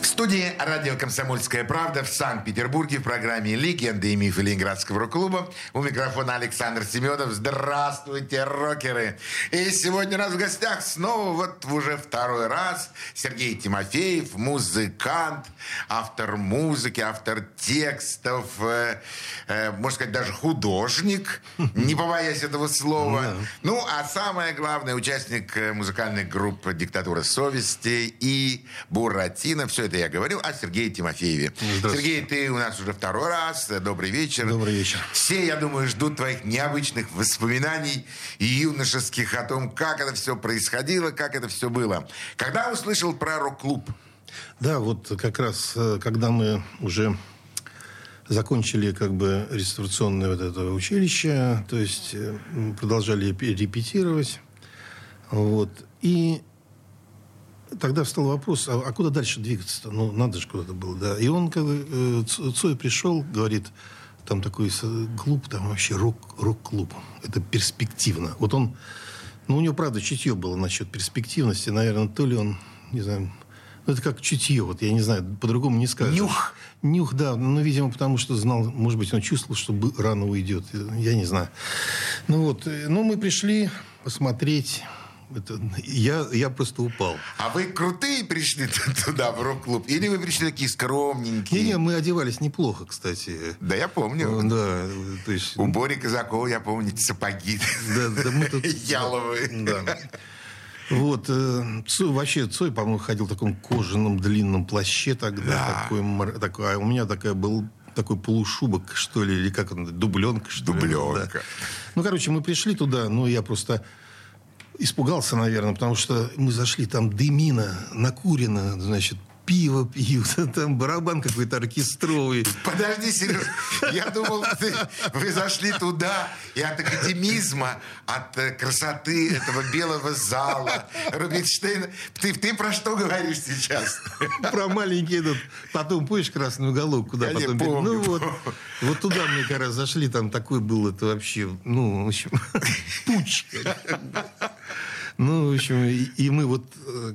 В студии радио «Комсомольская правда» в Санкт-Петербурге в программе «Легенды и мифы Ленинградского рок-клуба». У микрофона Александр Семёнов. Здравствуйте, рокеры! И сегодня у нас в гостях снова, вот уже второй раз, Сергей Тимофеев, музыкант, автор музыки, автор текстов, можно сказать, даже художник, не побоясь этого слова. Ну, а самое главное, участник музыкальных групп «Диктатура совести» и «Буратино». Все это я говорю о Сергее Тимофееве. Сергей, ты у нас уже второй раз. Добрый вечер. Добрый вечер. Все, я думаю, ждут твоих необычных воспоминаний и юношеских о том, как это все происходило, как это все было. Когда услышал про рок-клуб? Да, вот как раз, когда мы уже закончили как бы реставрационное вот это училище, то есть продолжали репетировать, вот, и тогда встал вопрос, а куда дальше двигаться-то? Ну, надо же куда-то было, да. И он, когда Цой пришел, говорит, там такой клуб, там вообще рок-клуб. Это перспективно. Вот он, ну, у него, правда, чутье было насчет перспективности. Наверное, то ли он, не знаю, ну, это как чутье, вот, я не знаю, по-другому не скажешь. Нюх. Нюх, да, ну, видимо, потому что знал, может быть, он чувствовал, что рано уйдет. Я не знаю. Ну, вот, ну, мы пришли посмотреть. Это, я просто упал. А вы крутые пришли туда, в рок-клуб? Или вы пришли такие скромненькие? Не, мы одевались неплохо, кстати. Да, я помню. Да, то есть... У Бори Казакова, я помню, сапоги. Да, мы тут... Яловые. Да. Вот. Вообще, Цой, по-моему, ходил в таком кожаном длинном плаще тогда. Да. Такой, а у меня такой полушубок, что ли, или как он, дубленка, что ли. Дубленка. Да. Ну, короче, мы пришли туда, но я просто... Испугался, наверное, потому что мы зашли, там дымина, накурено, значит, пиво пьют, там барабан какой-то оркестровый. Подожди, Сереж, я думал, вы зашли туда и от академизма, от красоты этого белого зала, Рубинштейна. Ты про что говоришь сейчас? Про маленький этот, потом, помнишь, красный уголок, куда я потом... Помню, ну вот, вот туда мы как раз зашли, там такой был, это вообще, ну, в общем, пуч. Ну, в общем, и мы вот,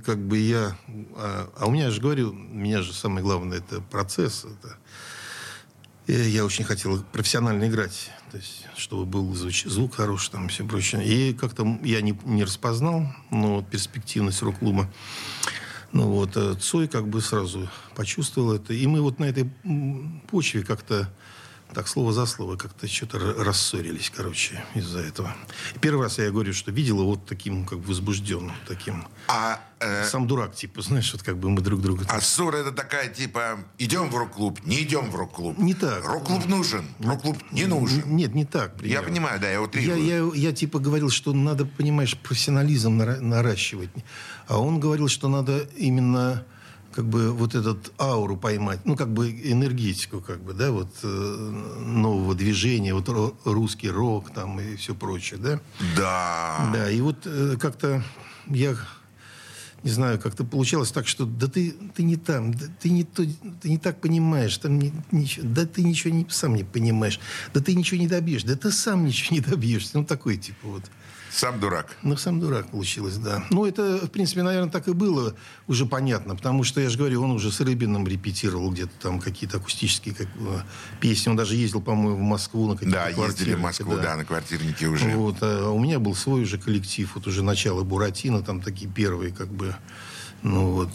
как бы я... А у меня же, говорю, меня же самое главное, это процесс. Я очень хотел профессионально играть, то есть, чтобы был звук хороший, там, и все прочее. И как-то я не распознал, но вот перспективность рок-клуба. Ну, вот, а Цой как бы сразу почувствовал это. И мы вот на этой почве как-то... Так, слово за слово, как-то что-то рассорились, короче, из-за этого. Первый раз я говорю, что видел его вот таким, как бы возбужденным, таким. Сам дурак, типа, знаешь, вот как бы мы друг друга... А ссора это такая, типа, идем в рок-клуб, не идем в рок-клуб. Не так. Рок-клуб нужен, рок-клуб не нужен. Нет, не так. Примерно. Я понимаю, да, я утрирую. Я типа говорил, что надо, понимаешь, профессионализм наращивать. А он говорил, что надо именно... как бы вот этот ауру поймать, ну, как бы энергетику, как бы, да, вот нового движения, вот русский рок там и все прочее, да? Да. Да, и вот как-то я, не знаю, как-то получалось так, что да ты не там, да, ты не так понимаешь, там ничего, да ты ничего сам не понимаешь, да ты ничего не добьешься, да ты сам ничего не добьешься, ну, такой типа вот. Сам дурак. Ну, сам дурак получилось, да. Ну, это, в принципе, наверное, так и было уже понятно, потому что, я же говорю, он уже с Рыбиным репетировал где-то там какие-то акустические песни. Он даже ездил, по-моему, в Москву на какие-то квартирники. Да, ездили в Москву, да, на квартирнике уже. Вот, а у меня был свой уже коллектив, вот уже начало «Буратино», там такие первые, как бы, ну, вот.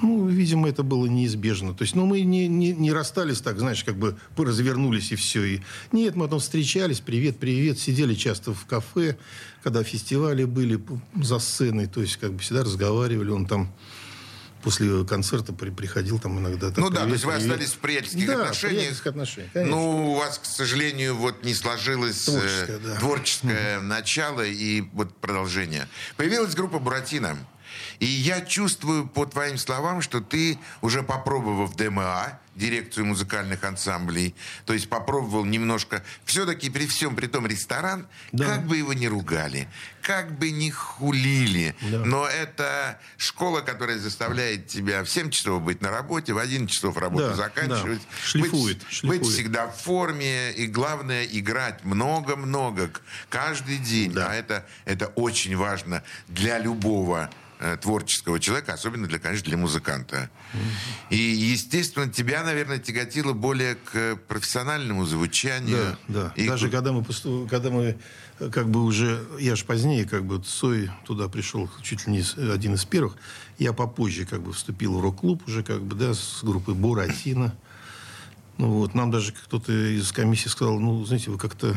Ну, видимо, это было неизбежно. То есть, ну, мы не расстались так, знаешь, как бы развернулись и все. И... Нет, мы потом встречались, привет, сидели часто в кафе, когда фестивали были за сценой, то есть как бы всегда разговаривали, он там после концерта приходил там иногда. Так, ну да, то есть вы остались в приятельских отношениях. Да, в приятельских отношениях, конечно. Ну, у вас, к сожалению, вот не сложилось творческое начало и вот продолжение. Появилась группа «Буратино». И я чувствую по твоим словам, что ты, уже попробовав ДМА, дирекцию музыкальных ансамблей. То есть попробовал немножко. Все-таки при всем при том ресторан, да, как бы его ни ругали, как бы ни хулили, да, но это школа, которая заставляет тебя в 7 часов быть на работе, в 11 часов работу, да, заканчивать. Да. Шлифует. Быть всегда в форме. И главное, играть много-много каждый день. Да. А это очень важно для любого творческого человека, особенно, конечно, для музыканта. И, естественно, тебя, наверное, тяготило более к профессиональному звучанию. Да, да. И даже когда мы как бы уже... Я же позднее, как бы, Цой туда пришел чуть ли не один из первых. Я попозже, как бы, вступил в рок-клуб уже, как бы, да, с группой «Буратино». Ну, вот, нам даже кто-то из комиссии сказал, ну, знаете, вы как-то...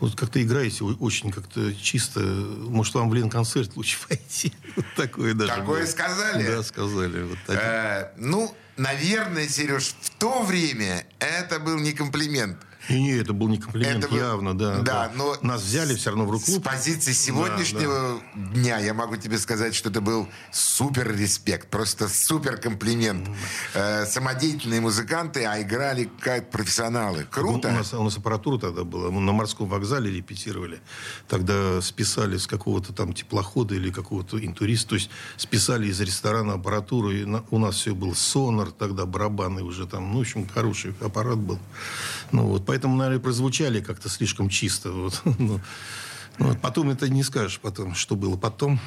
Вот как-то играете очень как-то чисто. Может, вам, концерт лучше пойти. Вот такое даже. Такое сказали? Да, сказали. Вот так. Ну, наверное, Сереж, в то время это был не комплимент. Не, это был не комплимент, это явно, был... да. Но нас взяли все равно в руку. С позиции сегодняшнего дня я могу тебе сказать, что это был супер респект, просто супер комплимент. Самодеятельные музыканты, а играли как профессионалы. Круто. У нас аппаратура тогда была. Мы на морском вокзале репетировали. Тогда списали с какого-то там теплохода или какого-то интуриста. То есть списали из ресторана аппаратуру. И у нас все был сонор, тогда барабаны уже там. Ну, в общем, хороший аппарат был. Ну, вот. Поэтому, наверное, прозвучали как-то слишком чисто. Вот. Вот. Потом это не скажешь, потом, что было потом,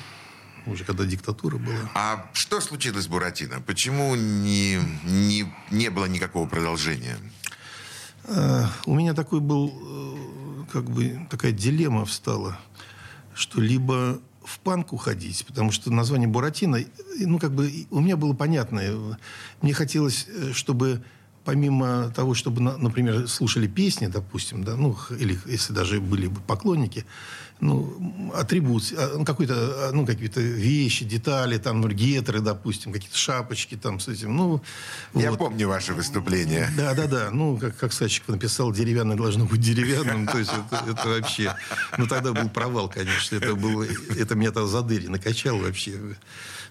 уже когда диктатура была. А что случилось с «Буратино»? Почему не было никакого продолжения? У меня такой был, как бы, такая дилемма встала, что либо в панк уходить, потому что название «Буратино», ну, как бы, у меня было понятное. Мне хотелось, чтобы... Помимо того, чтобы, например, слушали песни, допустим, да, ну, или если даже были бы поклонники, ну, атрибут, ну, какие-то вещи, детали, там, гетры, допустим, какие-то шапочки там с этим. Ну, я помню ваше выступление. Да. Ну, как Сачиков написал, деревянное должно быть деревянным. То есть это вообще... Ну, тогда был провал, конечно. Это меня тогда Задерий накачал вообще.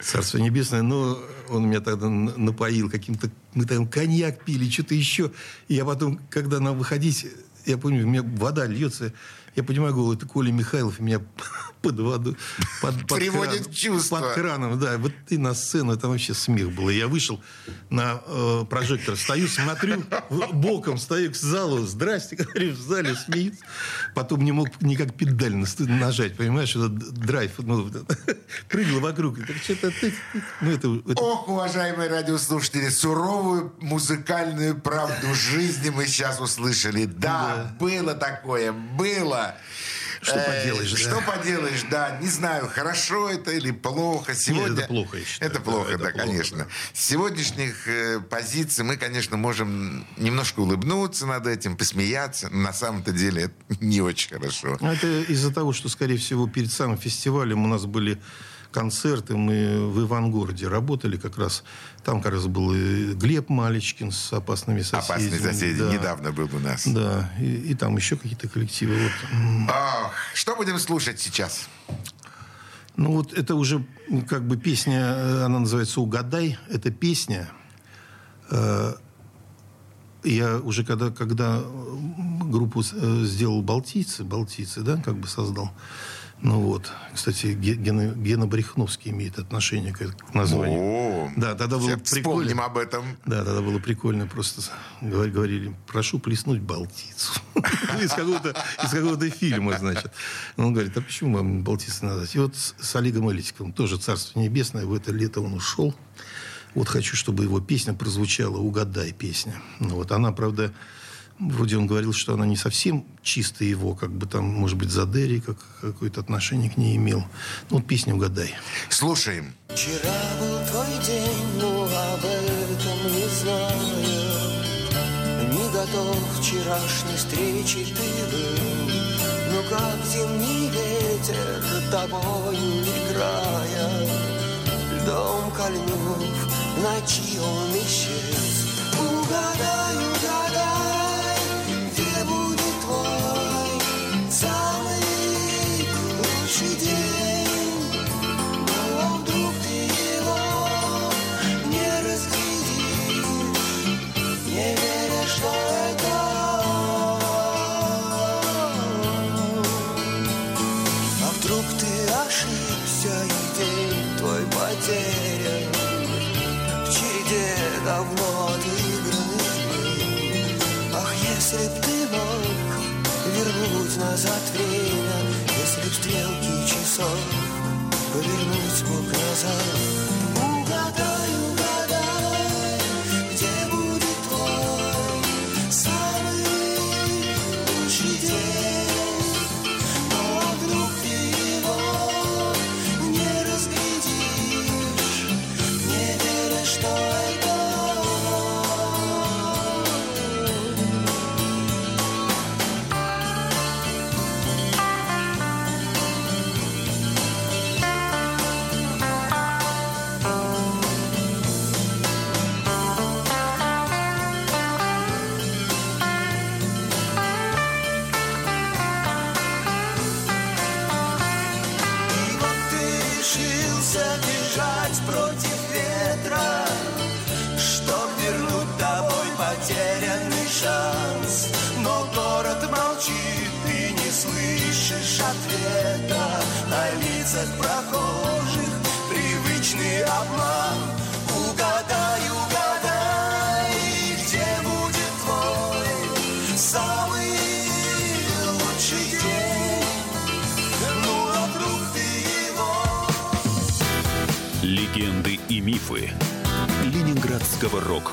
Царство небесное. Но он меня тогда напоил каким-то... Мы там коньяк пили, что-то еще. И я потом, когда нам выходить, я помню, у меня вода льется. Я понимаю, говорю, это Коля Михайлов меня под воду... Приводит в чувство. Под краном, да. Вот и на сцену, там вообще смех был. Я вышел на прожектор, стою, смотрю, боком стою к залу. Здрасте, говорю, в зале смеются. Потом не мог никак педаль нажать, понимаешь? Это драйв. Ну, прыгал вокруг. Ох, уважаемые радиослушатели, суровую музыкальную правду жизни мы сейчас услышали. Да, было такое, было. Что поделаешь, да? Что поделаешь, да. Не знаю, хорошо это или плохо. Сегодня... Нет, это плохо, я считаю. Это плохо, да, плохо, конечно. Да. С сегодняшних позиций мы, конечно, можем немножко улыбнуться над этим, посмеяться. Но на самом-то деле это не очень хорошо. Это из-за того, что, скорее всего, перед самым фестивалем у нас были концерты. Мы в Ивангороде работали как раз. Там как раз был Глеб Малечкин с «Опасными соседями». «Опасные соседи», да, недавно был у нас. Да, и там еще какие-то коллективы. Вот. Что будем слушать сейчас? Ну вот это уже как бы песня, она называется «Угадай». Это песня. Я уже когда группу сделал «Балтийцы», да, как бы создал. Ну вот, кстати, Гена Барихновский имеет отношение к названию. Да, тогда было прикольно. Вспомним об этом. Да, тогда было прикольно. Просто говорили, прошу плеснуть «Балтийцу». Из какого-то фильма, значит. Он говорит, а почему вам «Балтийцы» назвать? И вот с Олегом Эльтиковым, тоже «Царство небесное», в это лето он ушел. Вот хочу, чтобы его песня прозвучала, «Угадай» песня. Вот она, правда... Вроде он говорил, что она не совсем чисто его, как бы там, может быть, Задерий какое-то отношение к ней имел. Ну, вот песню «Угадай». Слушаем. Вчера был твой день, но об этом не знаю. Не готов к вчерашней встрече ты был, но как зимний ветер тобою играя, льдом кольнув, ночью он исчез. Угадай, угадай. Самый лучший день, но вдруг ты его не разглядел. Вдруг ты ошибся, и день твой потерян в череде давно отыгранных. Ах, если б ты мог вернуть назад время, если б стрелки часов повернуть мог назад. Ответа на лицах прохожих привычный обман. Угадай, угадай, где будет твой самый лучший день? Ну а вдруг ты его... Легенды и мифы Ленинградского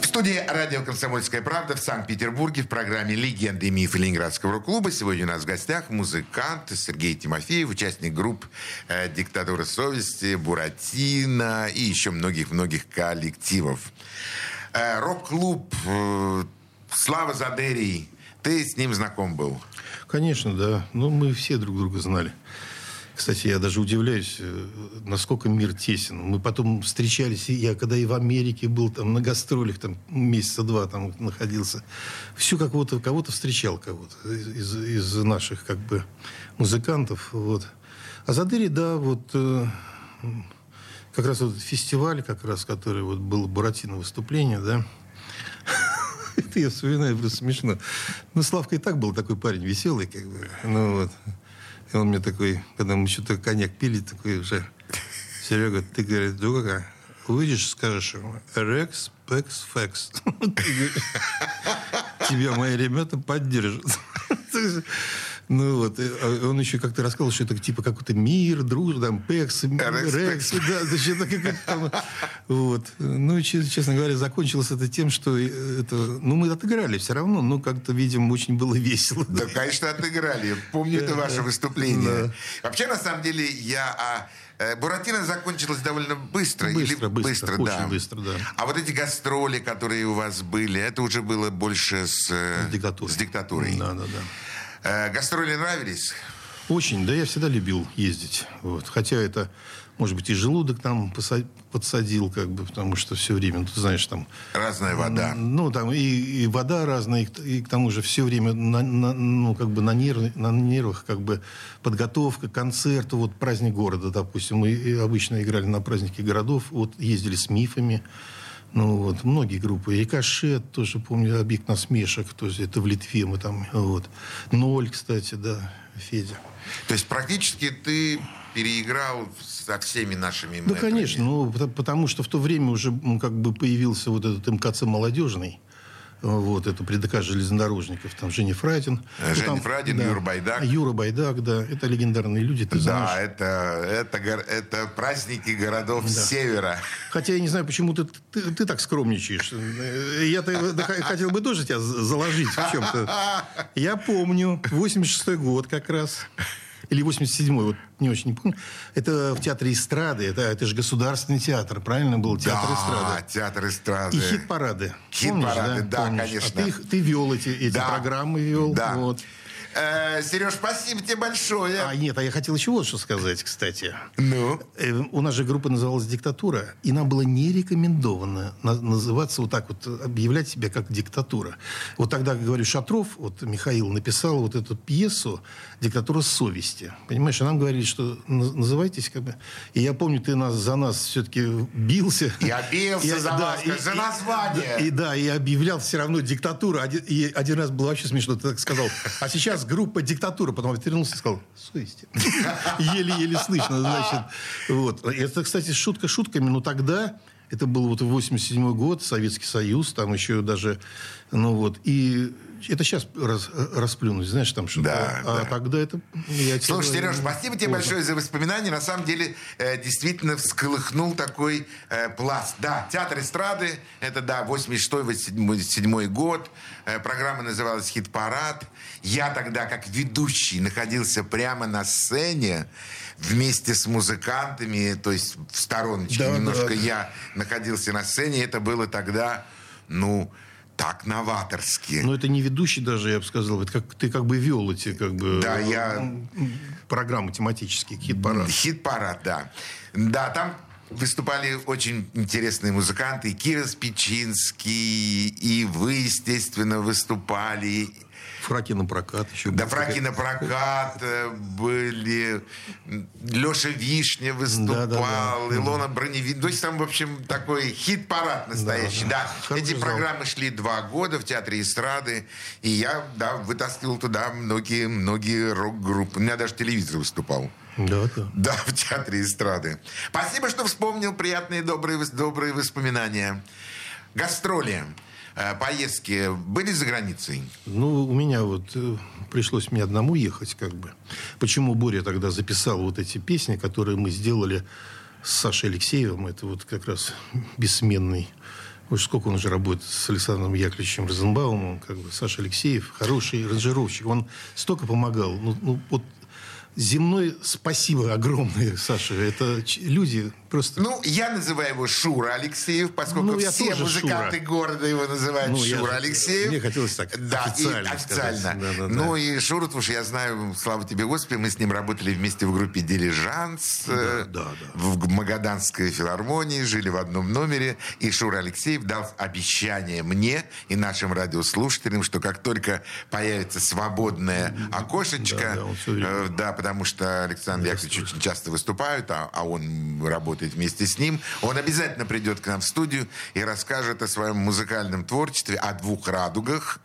В студии «Радио Комсомольская правда» в Санкт-Петербурге в программе «Легенды и мифы Ленинградского рок-клуба». Сегодня у нас в гостях музыкант Сергей Тимофеев, участник групп «Диктатура совести», «Буратино» и еще многих-многих коллективов. Рок-клуб «Слава Задерий». Ты с ним знаком был? Конечно, да. Ну, мы все друг друга знали. Кстати, я даже удивляюсь, насколько мир тесен. Мы потом встречались, я когда и в Америке был, там, на гастролях, там, месяца два там находился. Все кого-то встречал, кого-то из наших, как бы, музыкантов, вот. А Задерий, да, вот, как раз вот фестиваль, как раз, который вот был «Буратино» выступление, да. Это я вспоминаю, просто смешно. Ну, Славка и так был такой парень веселый, как бы, ну, вот. И он мне такой, когда мы что-то коньяк пили, такой уже: Серега, ты, говорит, дурака, выйдешь, скажешь ему: «Рекс, пекс, фекс». Тебя мои ребята поддержат. Ну вот, он еще как-то рассказал, что это типа какой-то мир, дружба, там, пекс, рекс, да, значит, какой-то там, вот. Ну, честно говоря, закончилось это тем, что это, ну, мы отыграли все равно, но как-то, видимо, очень было весело. Да, конечно, отыграли. Помню это ваше выступление. Вообще, на самом деле, «Буратино» закончилось довольно быстро. Быстро. А вот эти гастроли, которые у вас были, это уже было больше с «Диктатурой». Да. Гастроли нравились? Очень, да, я всегда любил ездить. Вот. Хотя это, может быть, и желудок там подсадил, как бы, потому что все время, ну, ты знаешь, там... Разная вода. Ну, там и вода разная, и к тому же все время на нервах, как бы, подготовка, концерт, вот праздник города, допустим. Мы обычно играли на празднике городов, вот ездили с «Мифами». Ну, вот, многие группы. «Рикошет», тоже помню, «Объект насмешек», то есть это в Литве мы там, вот. «Ноль», кстати, да, Федя. То есть практически ты переиграл со всеми нашими методами. Да, конечно, ну, потому что в то время уже, ну, как бы появился вот этот МКЦ «Молодежный». Вот, это при ДК железнодорожников, там Женя Фрайтин. Фрайтин, да, Юра Байдак. Юра Байдак, да, это легендарные люди, ты знаешь. Да, это праздники городов, да, севера. Хотя я не знаю, почему ты так скромничаешь. Я хотел бы тоже тебя заложить в чем-то. Я помню, 86-й год как раз, или 87-й, вот не очень помню. Это в Театре эстрады, это же государственный театр, правильно был? Театр эстрады. Да, Театр эстрады. И хит-парады. Хит-парады, помнишь, да, конечно. А ты вел эти программы. Да. Вот. Сереж, спасибо тебе большое. Нет, я хотел еще вот что сказать, кстати. Ну? У нас же группа называлась «Диктатура», и нам было не рекомендовано называться вот так вот, объявлять себя как «Диктатура». Вот тогда, говорю, Шатров, вот Михаил написал вот эту пьесу «Диктатура совести». Понимаешь, а нам говорили, что называйтесь как бы... И я помню, ты за нас все-таки бился. Я бился за название. И объявлял все равно «Диктатура». И один раз было вообще смешно, ты так сказал. А сейчас группа «Диктатура», потом отвернулся и сказал «Совести». Еле-еле слышно, значит. Вот. Это, кстати, шутка шутками, но тогда... Это был вот 87-й год, Советский Союз, там еще даже... Ну вот, и это сейчас расплюнуть, знаешь, там что-то... Да, а тогда это... Слушай, Сереж, спасибо тебе большое за воспоминания. На самом деле, действительно всколыхнул такой пласт. Да, театр эстрады, это, да, 86-87 год. Программа называлась «Хит-парад». Я тогда, как ведущий, находился прямо на сцене вместе с музыкантами, то есть в стороночке я находился на сцене. Это было тогда, так новаторски. Но это не ведущий даже, я бы сказал. Это как, ты как бы вел эти программы тематические, «Хит-парад». «Хит-парад», да. Да, там выступали очень интересные музыканты. И Кирилл Спичинский, и вы, естественно, выступали... «Фраки на прокат» еще были. Да, «Фраки на прокат» были. Леша Вишня выступал. Да. Илона Броневин. То есть там, в общем, такой хит-парад настоящий. Да. Эти программы шли 2 года в Театре эстрады. И я, вытаскивал туда многие рок-группы. У меня даже телевизор выступал. Да, в Театре эстрады. Спасибо, что вспомнил приятные, добрые воспоминания. Гастроли. Поездки были за границей? У меня пришлось мне одному ехать, как бы. Почему Боря тогда записал вот эти песни, которые мы сделали с Сашей Алексеевым? Это вот как раз бессменный. Уж сколько он уже работает с Александром Яковлевичем Розенбаумом, как бы. Саша Алексеев, хороший аранжировщик. Он столько помогал. Земное спасибо огромное, Саша. Это люди просто... Я называю его Шура Алексеев, поскольку все музыканты города его называют Шура Алексеев. Мне хотелось так официально сказать. Да. И Шура, потому что я знаю, слава тебе, Господи, мы с ним работали вместе в группе «Дилижанс», в Магаданской филармонии, жили в одном номере. И Шура Алексеев дал обещание мне и нашим радиослушателям, что как только появится свободное окошечко... Потому что Александр Яковлевич очень часто выступает, а он работает вместе с ним. Он обязательно придет к нам в студию и расскажет о своем музыкальном творчестве, о «Двух радугах»,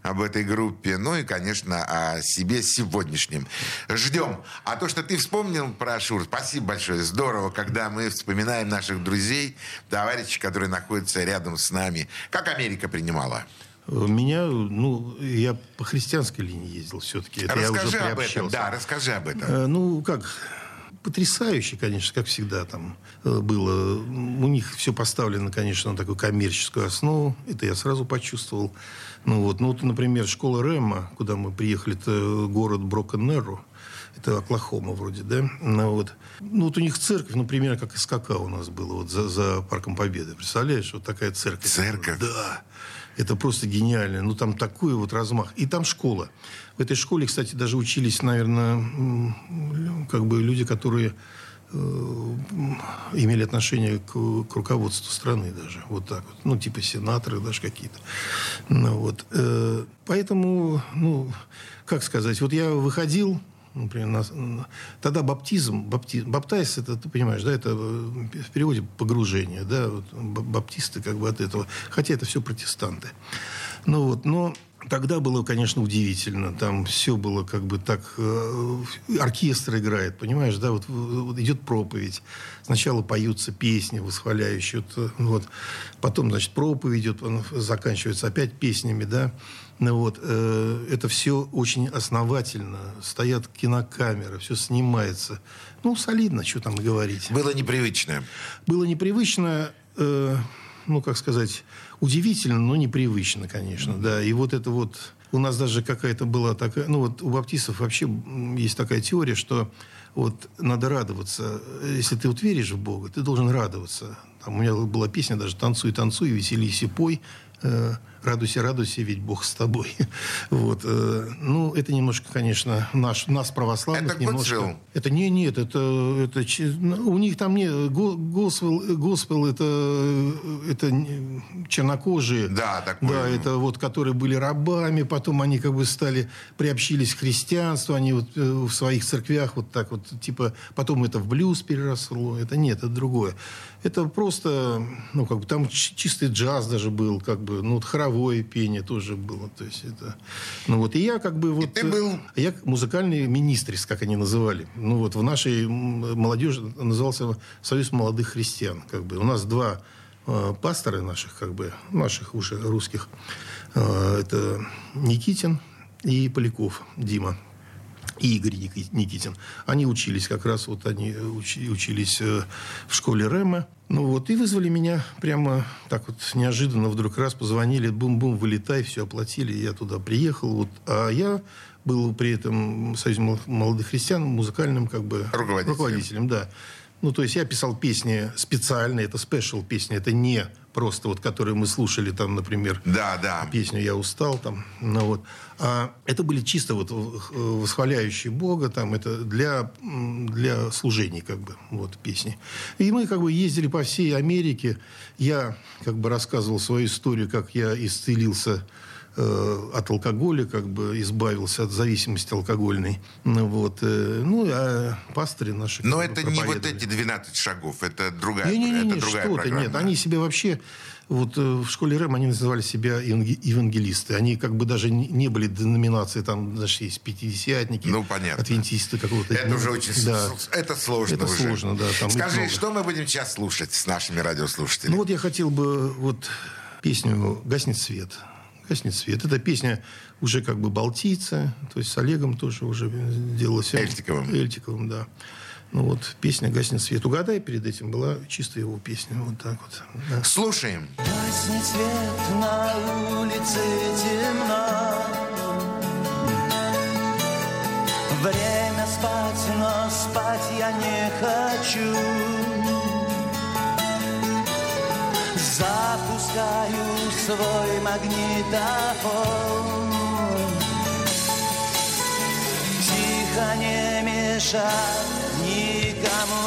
об этой группе, и, конечно, о себе сегодняшнем. Ждем. А то, что ты вспомнил про Шур, спасибо большое. Здорово, когда мы вспоминаем наших друзей, товарищей, которые находятся рядом с нами. Как Америка принимала? Меня, я по христианской линии ездил все-таки. Это расскажи об этом, расскажи об этом. Потрясающе, конечно, как всегда там было. У них все поставлено, конечно, на такую коммерческую основу. Это я сразу почувствовал. Например, школа Рэма, куда мы приехали, это город Брокен-Эру. Это Оклахома вроде, да? У них церковь, например, как СКК у нас было за Парком Победы. Представляешь, вот такая церковь. Церковь? Да. Это просто гениально. Там такой размах. И там школа. В этой школе, кстати, даже учились, наверное, люди, которые имели отношение к руководству страны даже. Вот так вот. Типа сенаторы даже какие-то. Поэтому, как сказать, я выходил... Например, тогда баптайс, это ты понимаешь, да, это в переводе погружение, да, баптисты как бы от этого, хотя это все протестанты. Но тогда было, конечно, удивительно, там все было как бы так, оркестр играет, понимаешь, да, идет проповедь, сначала поются песни восхваляющие, потом, значит, проповедь идет, заканчивается опять песнями, да. Это все очень основательно. Стоят кинокамеры, все снимается. Солидно, что там говорить. Было непривычно. Было непривычно, как сказать, удивительно, но непривычно, конечно. Да. И у нас даже какая-то была такая... у баптистов вообще есть такая теория, что надо радоваться. Если ты веришь в Бога, ты должен радоваться. Там у меня была песня даже «Танцуй, танцуй, веселись и пой». радуйся, радуйся, ведь Бог с тобой. Вот. Ну, это немножко, конечно, нас православных это немножко... Gospel. Это нет, это у них там нет госпел, это чернокожие, да, такое. Да, это вот, которые были рабами, потом они как бы стали приобщились к христианству, они вот в своих церквях вот так вот типа, потом это в блюз переросло, это нет, это другое. Это просто, ну, как бы там чистый джаз даже был, как бы, ну, вот хоровое пение тоже было, то есть это... Ну, вот, и я как бы вот... И ты был... Я музыкальный министрис, как они называли. Ну, вот в нашей молодежи назывался Союз молодых христиан, как бы. У нас два пастора наших, как бы, наших уже русских. Это Никитин и Поляков Дима. И Игорь Никитин. Они учились как раз, вот они учились в школе Рэма. Ну вот, и вызвали меня прямо так вот неожиданно. Вдруг раз позвонили, бум-бум, вылетай, все оплатили. Я туда приехал. Вот. А я был при этом Союзе молодых христиан музыкальным как бы руководителем, да. Ну, то есть я писал песни специально, это спешл песни, это не просто вот, которые мы слушали там, например, да, да. Песню «Я устал» там, ну вот. А это были чисто вот восхваляющие Бога там, это для служений как бы вот песни. И мы как бы ездили по всей Америке, я как бы рассказывал свою историю, как я исцелился от алкоголя, как бы избавился от зависимости алкогольной. Вот. Ну, а пастыри наши... Но это не вот эти 12 шагов, это другая, не, это другая что-то, программа. Нет, они себе вообще... Вот в школе РЭМ они называли себя евангелисты. Они как бы даже не были деноминацией, там, значит, есть пятидесятники, ну, адвентисты какого-то. Это уже очень да. Это сложно. Это уже. Сложно, да. Там скажи, что мы будем сейчас слушать с нашими радиослушателями? Ну, вот я хотел бы вот песню «Гаснет свет». «Гаснет свет». Это песня уже как бы «Балтийцы», то есть с Олегом тоже уже делалось. Эльтиковым, да. Ну вот, песня «Гаснет свет». Угадай, перед этим была чисто его песня. Вот так вот. Да. Слушаем. Гаснет свет, на улице темно. Время спать, но спать я не хочу. Запускаю свой магнитофон. Тихо, не мешай никому.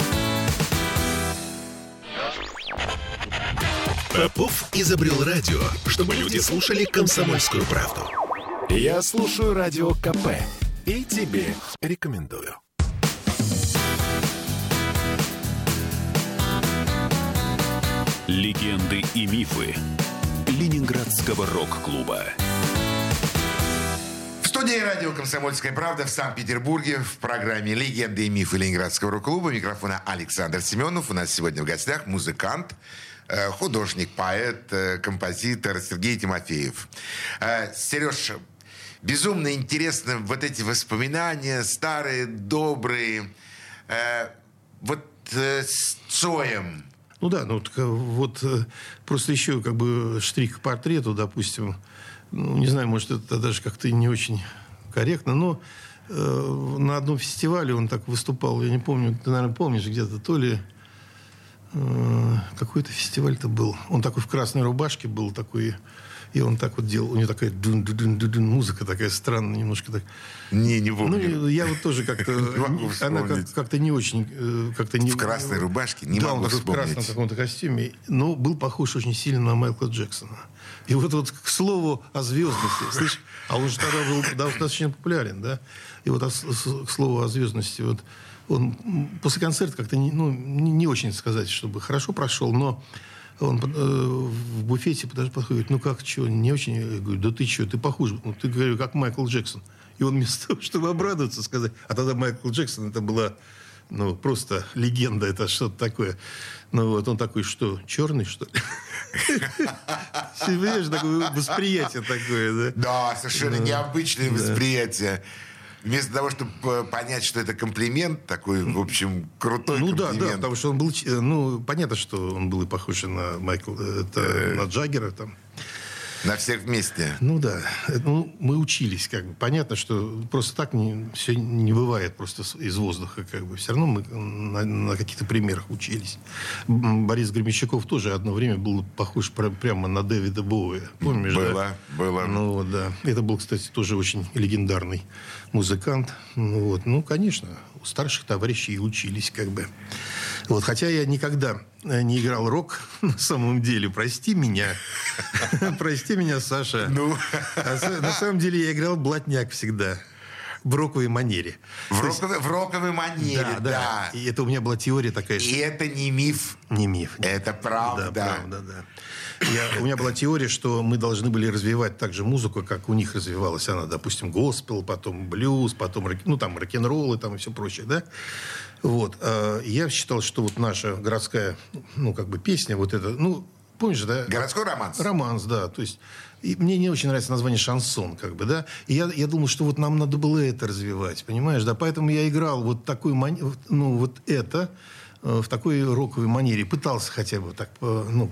Попов изобрел радио, чтобы люди слушали «Комсомольскую правду». Я слушаю радио КП и тебе рекомендую. Легенды и мифы Ленинградского рок-клуба. В студии радио «Комсомольская правда» в Санкт-Петербурге в программе «Легенды и мифы Ленинградского рок-клуба». Микрофона Александр Семёнов. У нас сегодня в гостях музыкант, художник, поэт, композитор Сергей Тимофеев. Серёж, безумно интересны вот эти воспоминания, старые, добрые, вот с Цоем. Ну да, ну так, вот просто еще как бы штрих к портрету, допустим. Ну, не знаю, может, это даже как-то не очень корректно, но на одном фестивале он так выступал, я не помню, ты, наверное, помнишь где-то, то ли какой-то фестиваль-то был. Он такой в красной рубашке был, такой, и он так вот делал, у него такая дун-дун-дун-дун музыка такая странная, немножко так. Не помню. Ну, я вот тоже как-то... Она как-то не очень... В красной рубашке не могу вспомнить. Да, он в красном каком-то костюме, но был похож очень сильно на Майкла Джексона. И вот к слову о звездности, слышишь, а он же тогда был достаточно популярен, да? И вот к слову о звездности, вот он после концерта как-то не очень сказать, чтобы хорошо прошел, но он в буфете подошел, подходит, говорит, ну как, чего, не очень? Я говорю, да ты чего, ты похуже. Ты, говорю, как Майкл Джексон. И он вместо того, чтобы обрадоваться, сказать, а тогда Майкл Джексон, это была, ну, просто легенда, это что-то такое. Ну вот, он такой, что, черный, что ли? Понимаешь, такое восприятие такое, да? Да, совершенно необычное восприятие. Вместо того, чтобы понять, что это комплимент, такой, в общем, крутой комплимент. Ну да, потому что он был... Ну, понятно, что он был и похож на Майкла, на Джаггера там. На всех вместе. Ну да. Ну, мы учились, как бы. Понятно, что просто так все не бывает просто из воздуха, как бы. Все равно мы на каких-то примерах учились. Борис Гребенщиков тоже одно время был похож прямо на Дэвида Боуи. Помнишь, да? Было. Ну вот, да. Это был, кстати, тоже очень легендарный музыкант. Ну, вот. Ну, конечно, у старших товарищей учились, как бы. Вот. Хотя я никогда не играл рок, на самом деле. Прости меня. Прости меня, Саша. Ну. На самом деле я играл блатняк всегда. В роковой манере. В роковой манере, да. И это у меня была теория такая. И это не миф. Не миф. Это правда. Да, правда, да. У меня была теория, что мы должны были развивать так же музыку, как у них развивалась она. Допустим, госпел, потом блюз, потом рок-н-ролл и там и все прочее, да? Вот. Я считал, что вот наша городская, ну, как бы песня, вот эта, ну, помнишь, да? Городской романс. Романс, да. То есть, и мне не очень нравится название шансон, как бы, да. И я думал, что вот нам надо было это развивать, понимаешь, да. Поэтому я играл вот такую, ну, вот это, в такой роковой манере. Пытался хотя бы так, ну,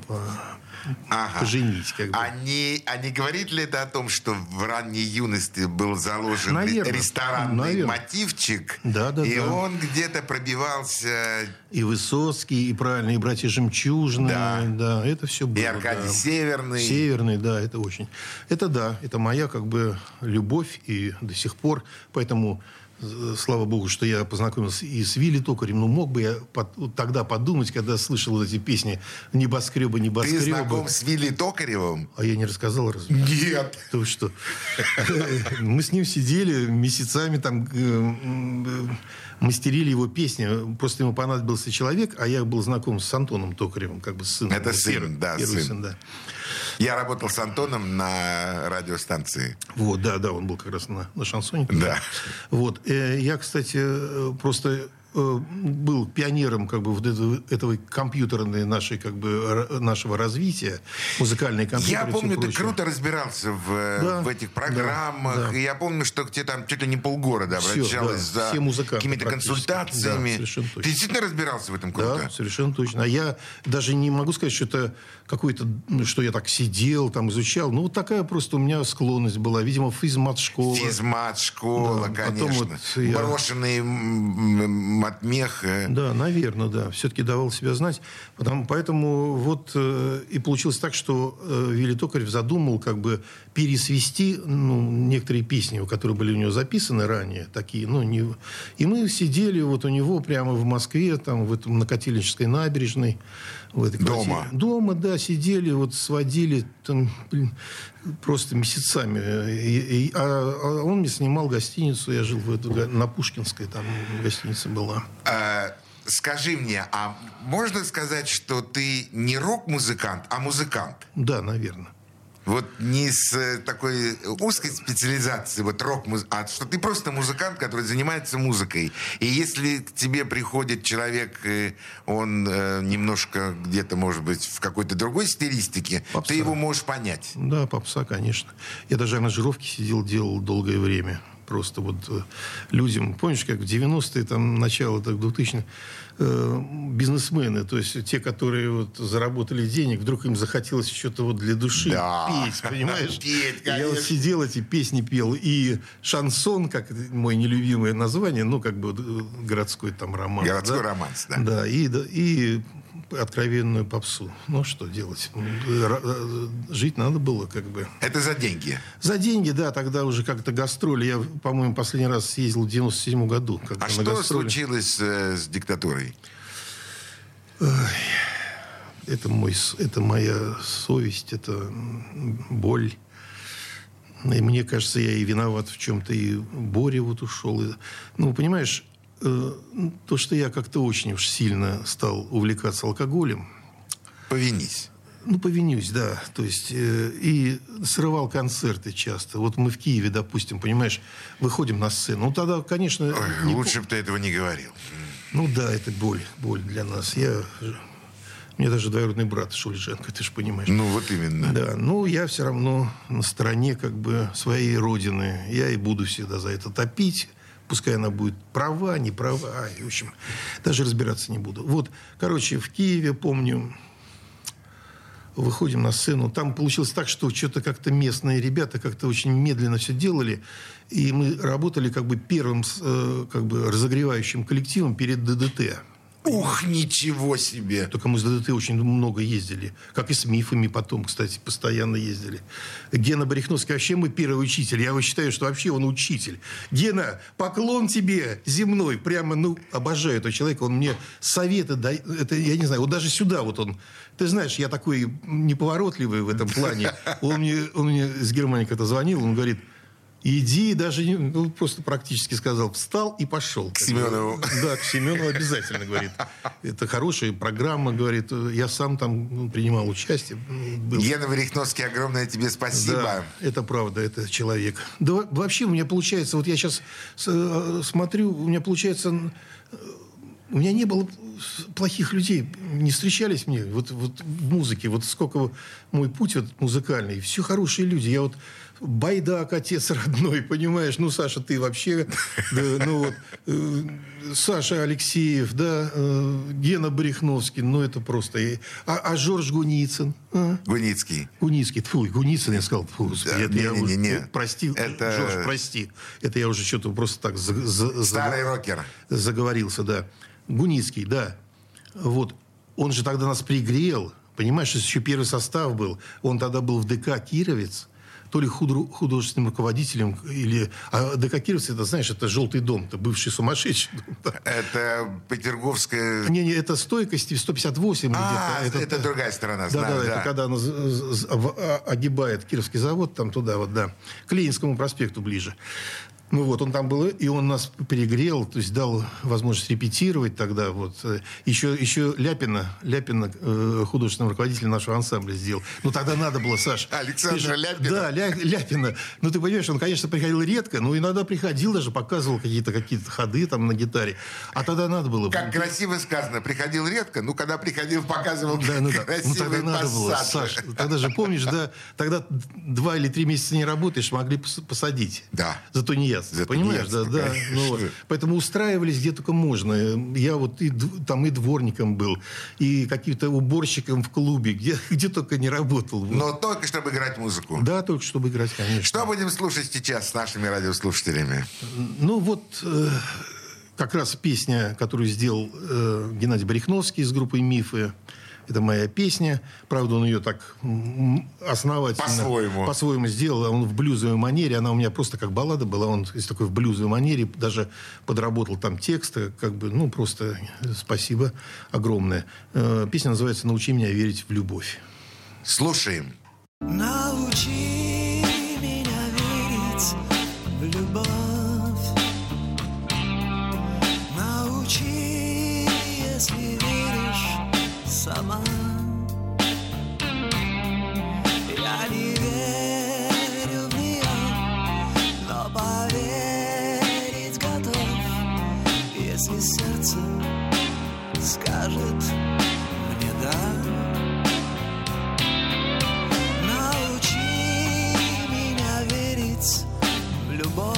поженить, как бы. А не говорит ли это о том, что в ранней юности был заложен, наверное, ресторанный, наверное, мотивчик, да, и да, он где-то пробивался... И Высоцкий, и правильно, и «Братья Жемчужные», да, да, это все было. И Аркадий, да. Северный. Северный, да, это очень. Это да, это моя, как бы, любовь, и до сих пор, поэтому... Слава богу, что я познакомился и с Вилли Токарем. Ну, мог бы я тогда подумать, когда слышал эти песни «Небоскребы, небоскребы». Ты знаком с Вилли Токаревым? А я не рассказал, разве? Нет. То что? Мы с ним сидели месяцами, там мастерили его песни. Просто ему понадобился человек, а я был знаком с Антоном Токаревым, как бы с сыном. Это сын, да, сын. Я работал с Антоном на радиостанции. Вот, да, да, он был как раз на шансоне. Да. Вот. Я, кстати, просто был пионером, как бы, вот этого компьютерной нашей, как бы, нашего развития, музыкальной компьютеры. Я помню, ты круто разбирался в этих программах, да. И я помню, что к тебе там чуть ли не полгорода обращалось за какими-то консультациями. Да, ты действительно разбирался в этом круто? Да, совершенно точно. А я даже не могу сказать, что это какой-то, что я так сидел, там изучал. Ну, вот такая просто у меня склонность была. Видимо, физмат-школа. Физмат-школа, да, конечно. Вот я... Брошенные матмех. Да, наверное, да. Все-таки давал себя знать. Поэтому вот и получилось так, что Вилли Токарев задумал, как бы, пересвести, ну, некоторые песни, которые были у него записаны ранее, такие, ну, не... И мы сидели вот у него прямо в Москве, там, в этом, на Котельнической набережной. В этой дома? Квартире. Дома, да, сидели, вот, сводили, там, блин, просто месяцами. А он мне снимал гостиницу, я жил в эту, на Пушкинской, там гостиница была. Скажи мне, а можно сказать, что ты не рок-музыкант, а музыкант? Да, наверное. Вот не с такой узкой специализации, вот рок-музыкант, а что ты просто музыкант, который занимается музыкой. И если к тебе приходит человек, он немножко где-то, может быть, в какой-то другой стилистике, попса, ты его можешь понять. Да, попса, конечно. Я даже аранжировки сидел, делал долгое время. Просто вот людям, помнишь, как в 90-е, там, начало 2000-х, бизнесмены, то есть те, которые вот заработали денег, вдруг им захотелось что-то вот для души, да, петь, понимаешь? Петь, конечно. Я вот сидел, эти песни пел, и шансон, как мое нелюбимое название, ну, как бы городской там романс. Городской, да? Романс, да. Да, и откровенную попсу. Ну, что делать? Жить надо было, как бы. Это за деньги? За деньги, да. Тогда уже как-то гастроли. Я, по-моему, последний раз съездил в 97-м году. А что случилось с «Диктатурой»? Это моя совесть, это боль. И мне кажется, я и виноват в чем-то. И Боря вот ушел. Ну, понимаешь... то, что я как-то очень уж сильно стал увлекаться алкоголем. Повинись. Повинюсь, да. То есть, и срывал концерты часто. Вот мы в Киеве, допустим, понимаешь, выходим на сцену. Тогда, конечно... Ой, лучше бы ты этого не говорил. Да, это боль для нас. Мне даже двоюродный брат Шульженко, ты же понимаешь. Вот именно. Да, я все равно на стороне своей родины. Я и буду всегда за это топить. Пускай она будет права, не права. В общем, даже разбираться не буду. В Киеве, помню... Выходим на сцену. Там получилось так, что что-то как-то местные ребята как-то очень медленно все делали. И мы работали первым разогревающим коллективом перед ДДТ. Ух, ничего себе! Только мы с ДДТ очень много ездили. Как и с Мифами потом, кстати, постоянно ездили. Гена Барихновский, вообще мы первый учитель. Я считаю, что вообще он учитель. Гена, поклон тебе земной. Прямо, обожаю этого человека. Он мне советы дает. Это, я не знаю, даже сюда он... Ты знаешь, я такой неповоротливый в этом плане. Он мне из Германии когда звонил, он говорит... Иди, даже просто практически сказал, встал и пошел. К Семенову. Да, к Семенову обязательно, говорит. Это хорошая программа, говорит. Я сам там принимал участие. Гена Барихновский, огромное тебе спасибо. Да, это правда, это человек. Да, вообще у меня получается, я сейчас смотрю, у меня не было плохих людей. Не встречались мне в музыке. Сколько мой путь музыкальный. Все хорошие люди. Я Байдак, отец родной, понимаешь? Саша, ты вообще... Да, Саша Алексеев, да, Гена Барихновский, это просто... А Жорж Гуницкий? Гуницкий. Гуницкий, я сказал. Прости, Жорж, прости. Это я уже что-то просто так... Старый рокер. Заговорился, да. Гуницкий, да. Он же тогда нас пригрел, понимаешь? Еще первый состав был. Он тогда был в ДК «Кировец». То ли художественным руководителем, или... А ДК Кировец, это, знаешь, это желтый дом, это бывший сумасшедший дом. Это Петерговская... Не, это стойкости 158 где-то. Это другая сторона. Да, это когда она огибает Кировский завод, там туда, да. К Ленинскому проспекту ближе. Он там был, и он нас перегрел, то есть дал возможность репетировать тогда. Еще Ляпина художественного руководителя нашего ансамбля сделал. Тогда надо было, Саша. Александра Ляпина. Да, Ляпина. Ты понимаешь, он, конечно, приходил редко, но иногда приходил, даже показывал какие-то ходы там на гитаре. А тогда надо было... Как красиво сказано, приходил редко, когда приходил, показывал красивые пассажи. Тогда надо было, Саша. Тогда же, помнишь, да, тогда 2 или 3 месяца не работаешь, могли посадить. Да. Зато не я. Понимаешь, да. Поэтому устраивались где только можно. Я и дворником был, и каким-то уборщиком в клубе, где только не работал. Но только чтобы играть музыку. Да, только чтобы играть, конечно. Что будем слушать сейчас с нашими радиослушателями? Как раз песня, которую сделал Геннадий Барихновский из группы «Мифы». Это моя песня. Правда, он ее так основательно... По-своему сделал. Он в блюзовой манере. Она у меня просто как баллада была. Он из такой в блюзовой манере. Даже подработал там тексты. Просто спасибо огромное. Песня называется «Научи меня верить в любовь». Слушаем. Научи меня верить в любовь. Научи, если веришь... Сама я не верю в нее, но поверить готов, если сердце скажет мне да. Научи меня верить в любовь.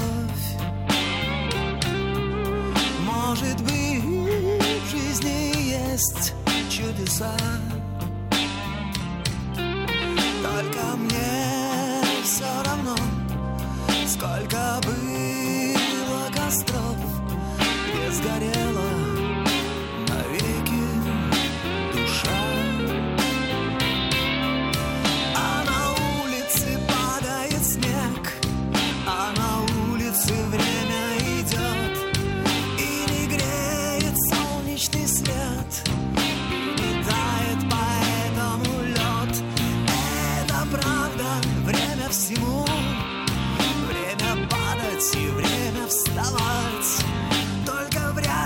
Может быть, в жизни есть чудеса, только мне все равно, сколько было костров, где сгорело навеки душа. А на улице падает снег, а на улице время идет, и не греет солнечный свет. Всему время падать и время вставать, только вряд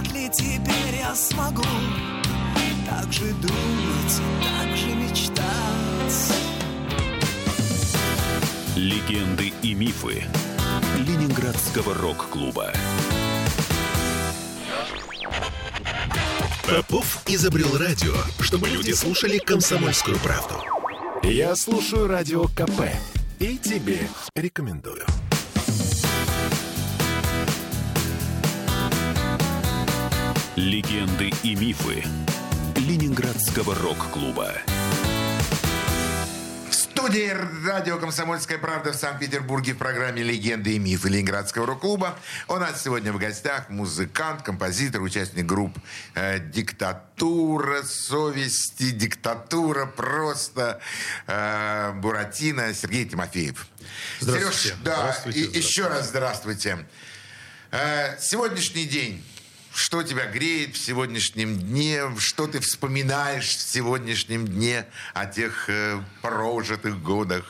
Легенды и мифы Ленинградского рок-клуба. Попов изобрел радио, чтобы люди слушали «Комсомольскую правду». Я слушаю радио КП и тебе рекомендую. Легенды и мифы Ленинградского рок-клуба. В студии радио «Комсомольская правда» в Санкт-Петербурге в программе «Легенды и мифы» Ленинградского рок-клуба. У нас сегодня в гостях музыкант, композитор, участник групп «Диктатура совести», «Диктатура просто», «Буратино» Сергей Тимофеев. Здравствуйте. Сереж, да, здравствуйте, еще раз здравствуйте. Сегодняшний день. Что тебя греет в сегодняшнем дне? Что ты вспоминаешь в сегодняшнем дне о тех прожитых годах?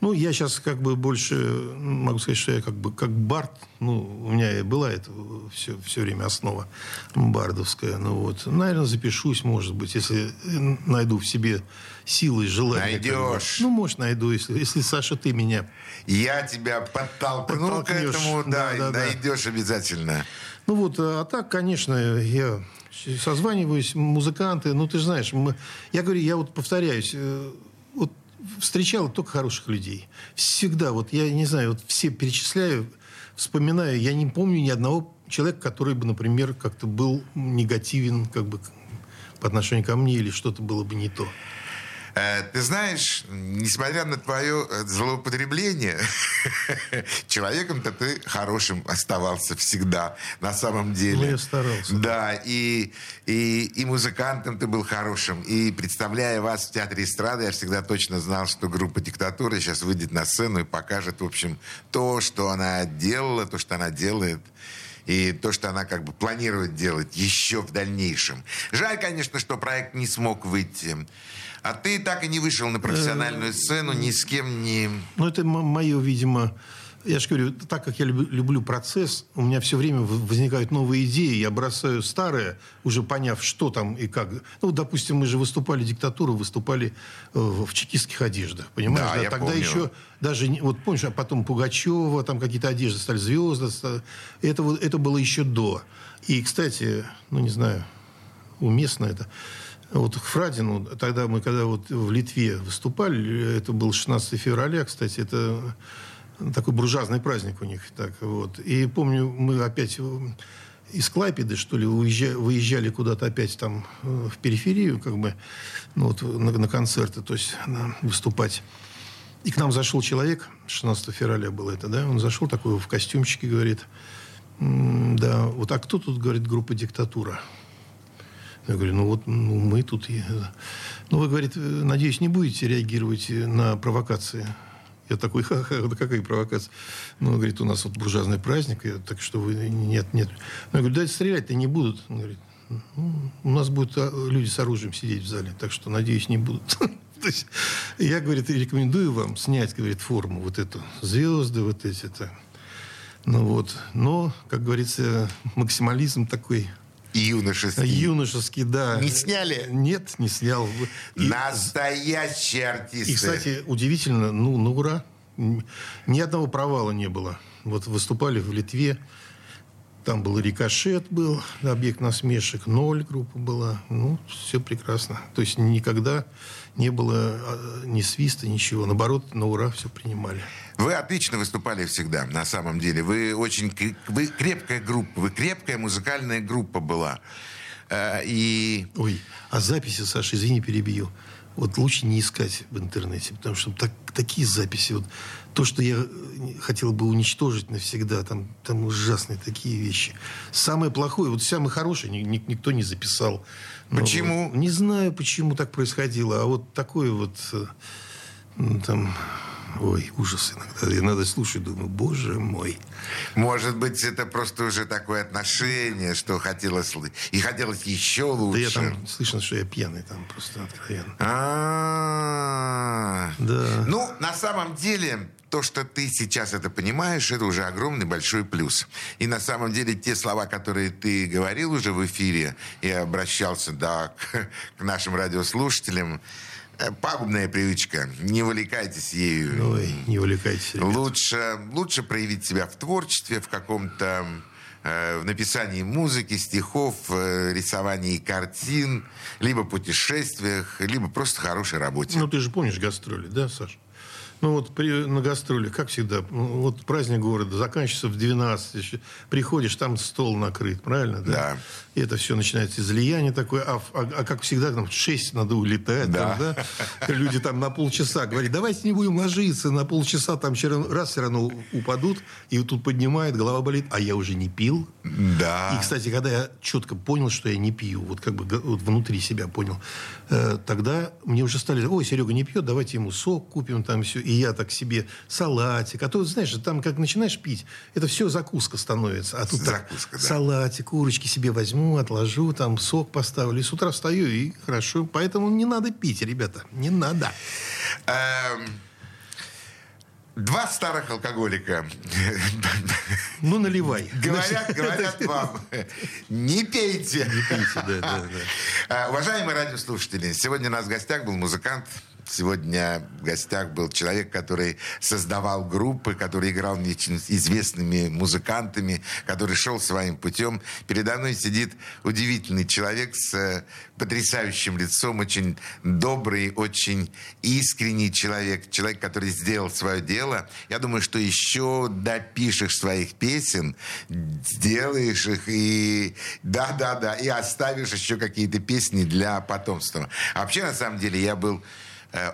Ну, я сейчас как бы больше могу сказать, что я как бы как бард. Ну, у меня и была это все время основа бардовская. Ну вот, наверное, запишусь, может быть, если найду в себе силы и желание. Найдешь. Ну, может, найду, если, Саша, ты меня... Я тебя подтолкну к этому, да, найдешь обязательно. Ну вот, а так, конечно, я созваниваюсь, музыканты, ну ты же знаешь, я говорю, я вот повторяюсь, вот встречал только хороших людей. Всегда, вот я не знаю, вот все перечисляю, вспоминаю, я не помню ни одного человека, который бы, например, как-то был негативен, как бы по отношению ко мне, или что-то было бы не то. Ты знаешь, несмотря на твое злоупотребление, человеком-то ты хорошим оставался всегда, на самом деле. Ну, я старался. Да, и музыкантом ты был хорошим. И представляя вас в Театре эстрады, я всегда точно знал, что группа «Диктатура» сейчас выйдет на сцену и покажет, в общем, то, что она делала, то, что она делает. И то, что она как бы планирует делать еще в дальнейшем. Жаль, конечно, что проект не смог выйти. А ты так и не вышел на профессиональную сцену, ни с кем не... Ну, это мое, видимо... Я же говорю, так как я люблю процесс, у меня все время возникают новые идеи, я бросаю старое, уже поняв, что там и как. Ну, допустим, мы же выступали «Диктатуру», выступали в чекистских одеждах, понимаешь? Да, я тогда помню. Еще даже, вот помнишь, а потом Пугачева, там какие-то одежды стали, звезды, это было еще до. И, кстати, ну, не знаю, уместно это... Вот к Фрадину, тогда мы, когда вот в Литве выступали, это был 16 февраля, кстати, это... Такой буржуазный праздник у них. Так, вот. И помню, мы опять из Клайпеды, что ли, выезжали куда-то опять там в периферию, как бы, ну, вот, на концерты, то есть выступать. И к нам зашел человек, 16 февраля было это, да, он зашел такой в костюмчике, говорит, да, вот, а кто тут, говорит, группа «Диктатура»? Я говорю, ну вот ну, мы тут. Ну, вы, говорит, надеюсь, не будете реагировать на провокации? Я такой, ха-ха, да какая провокация. Ну, он говорит, у нас вот буржуазный праздник, так что вы... Нет. Я говорю, да стрелять-то не будут. Он говорит, ну, у нас будут люди с оружием сидеть в зале, так что, надеюсь, не будут. То есть, я, говорит, рекомендую вам снять, говорит, форму вот эту, звезды вот эти-то. Ну вот, но, как говорится, максимализм такой... Юношеский. Юношеский, да. Не сняли? Нет, не снял. Настоящие артисты. И, кстати, удивительно, ну ура, ни одного провала не было. Вот выступали в Литве, там был «Рикошет», был «Объект насмешек», «Ноль» группа была. Ну, все прекрасно. То есть никогда не было ни свиста, ничего. Наоборот, на ура все принимали. Вы отлично выступали всегда, на самом деле. Вы очень крепкая группа, вы крепкая музыкальная группа была. Ой, а записи, Саша, извини, перебью. Вот лучше не искать в интернете, потому что такие записи. Вот, то, что я хотел бы уничтожить навсегда, там ужасные такие вещи. Самое плохое, вот самое хорошее никто не записал. Но почему? Вот, не знаю, почему так происходило. А вот такое вот... там... Ой, ужас иногда. Я надо слушать, думаю, боже мой. Может быть, это просто уже такое отношение, что хотелось... И хотелось еще лучше. Да я там слышно, что я пьяный там просто откровенно. Да. Ну, на самом деле... То, что ты сейчас это понимаешь, это уже огромный большой плюс. И на самом деле те слова, которые ты говорил уже в эфире, и обращался, да, к нашим радиослушателям, Пагубная привычка. Не увлекайтесь ею. Ой, не увлекайтесь. Лучше проявить себя в творчестве, в каком-то... в написании музыки, стихов, рисовании картин, либо путешествиях, либо просто хорошей работе. Ну, ты же помнишь гастроли, да, Саш? Ну, вот на гастролях, как всегда, вот праздник города заканчивается в 12, приходишь, там стол накрыт, правильно? Да. Да. И это все начинается излияние такое, а как всегда, там в 6 надо улетать. Да. Там, да? Люди там на полчаса говорят, давайте не будем ложиться, на полчаса там раз все равно упадут, и тут поднимает, голова болит, а я уже не пил. Да. И, кстати, когда я четко понял, что я не пью, вот как бы вот внутри себя понял, тогда мне уже стали, ой, Серега не пьет, давайте ему сок купим, там все. И я так себе салатик. А то, знаешь, там как начинаешь пить, это все закуска становится. А тут закуска, так, да. Салатик, курочки себе возьму, отложу, там сок поставлю. И с утра встаю, и хорошо. Поэтому не надо пить, ребята. Не надо. Два старых алкоголика. Ну, наливай. Говорят вам, не пейте. Не пейте, да. Уважаемые радиослушатели, сегодня у нас в гостях был музыкант. Сегодня в гостях был человек, который создавал группы, который играл с известными музыкантами, который шел своим путем. Передо мной сидит удивительный человек с потрясающим лицом, очень добрый, очень искренний человек. Человек, который сделал свое дело. Я думаю, что еще допишешь своих песен, сделаешь их и... Да, и оставишь еще какие-то песни для потомства. А вообще, на самом деле, я был...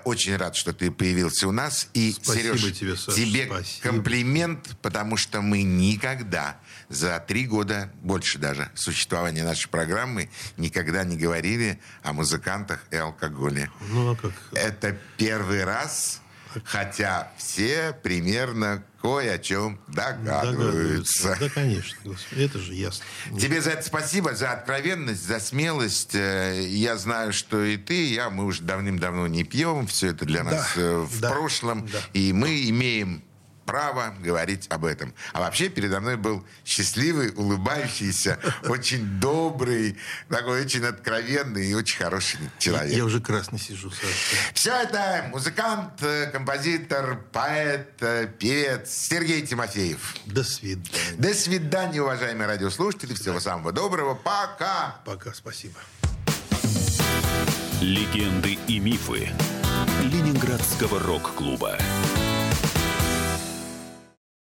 очень рад, что ты появился у нас. И, спасибо, Сереж, тебе, Саша, тебе комплимент, потому что мы никогда за 3 года, больше даже, существования нашей программы никогда не говорили о музыкантах и алкоголе. Ну, а как? Это первый раз, хотя все примерно кое о чем догадываются. Да, конечно. Господи, это же ясно. Тебе за это спасибо, за откровенность, за смелость. Я знаю, что и ты, и я, мы уже давным-давно не пьем. Все это для нас в прошлом. Да. И мы имеем право говорить об этом. А вообще передо мной был счастливый, улыбающийся, очень добрый, такой очень откровенный и очень хороший человек. Я уже красный сижу. Все это музыкант, композитор, поэт, певец Сергей Тимофеев. До свидания. До свидания, уважаемые радиослушатели. Всего самого доброго. Пока. Пока, спасибо. Легенды и мифы Ленинградского рок-клуба.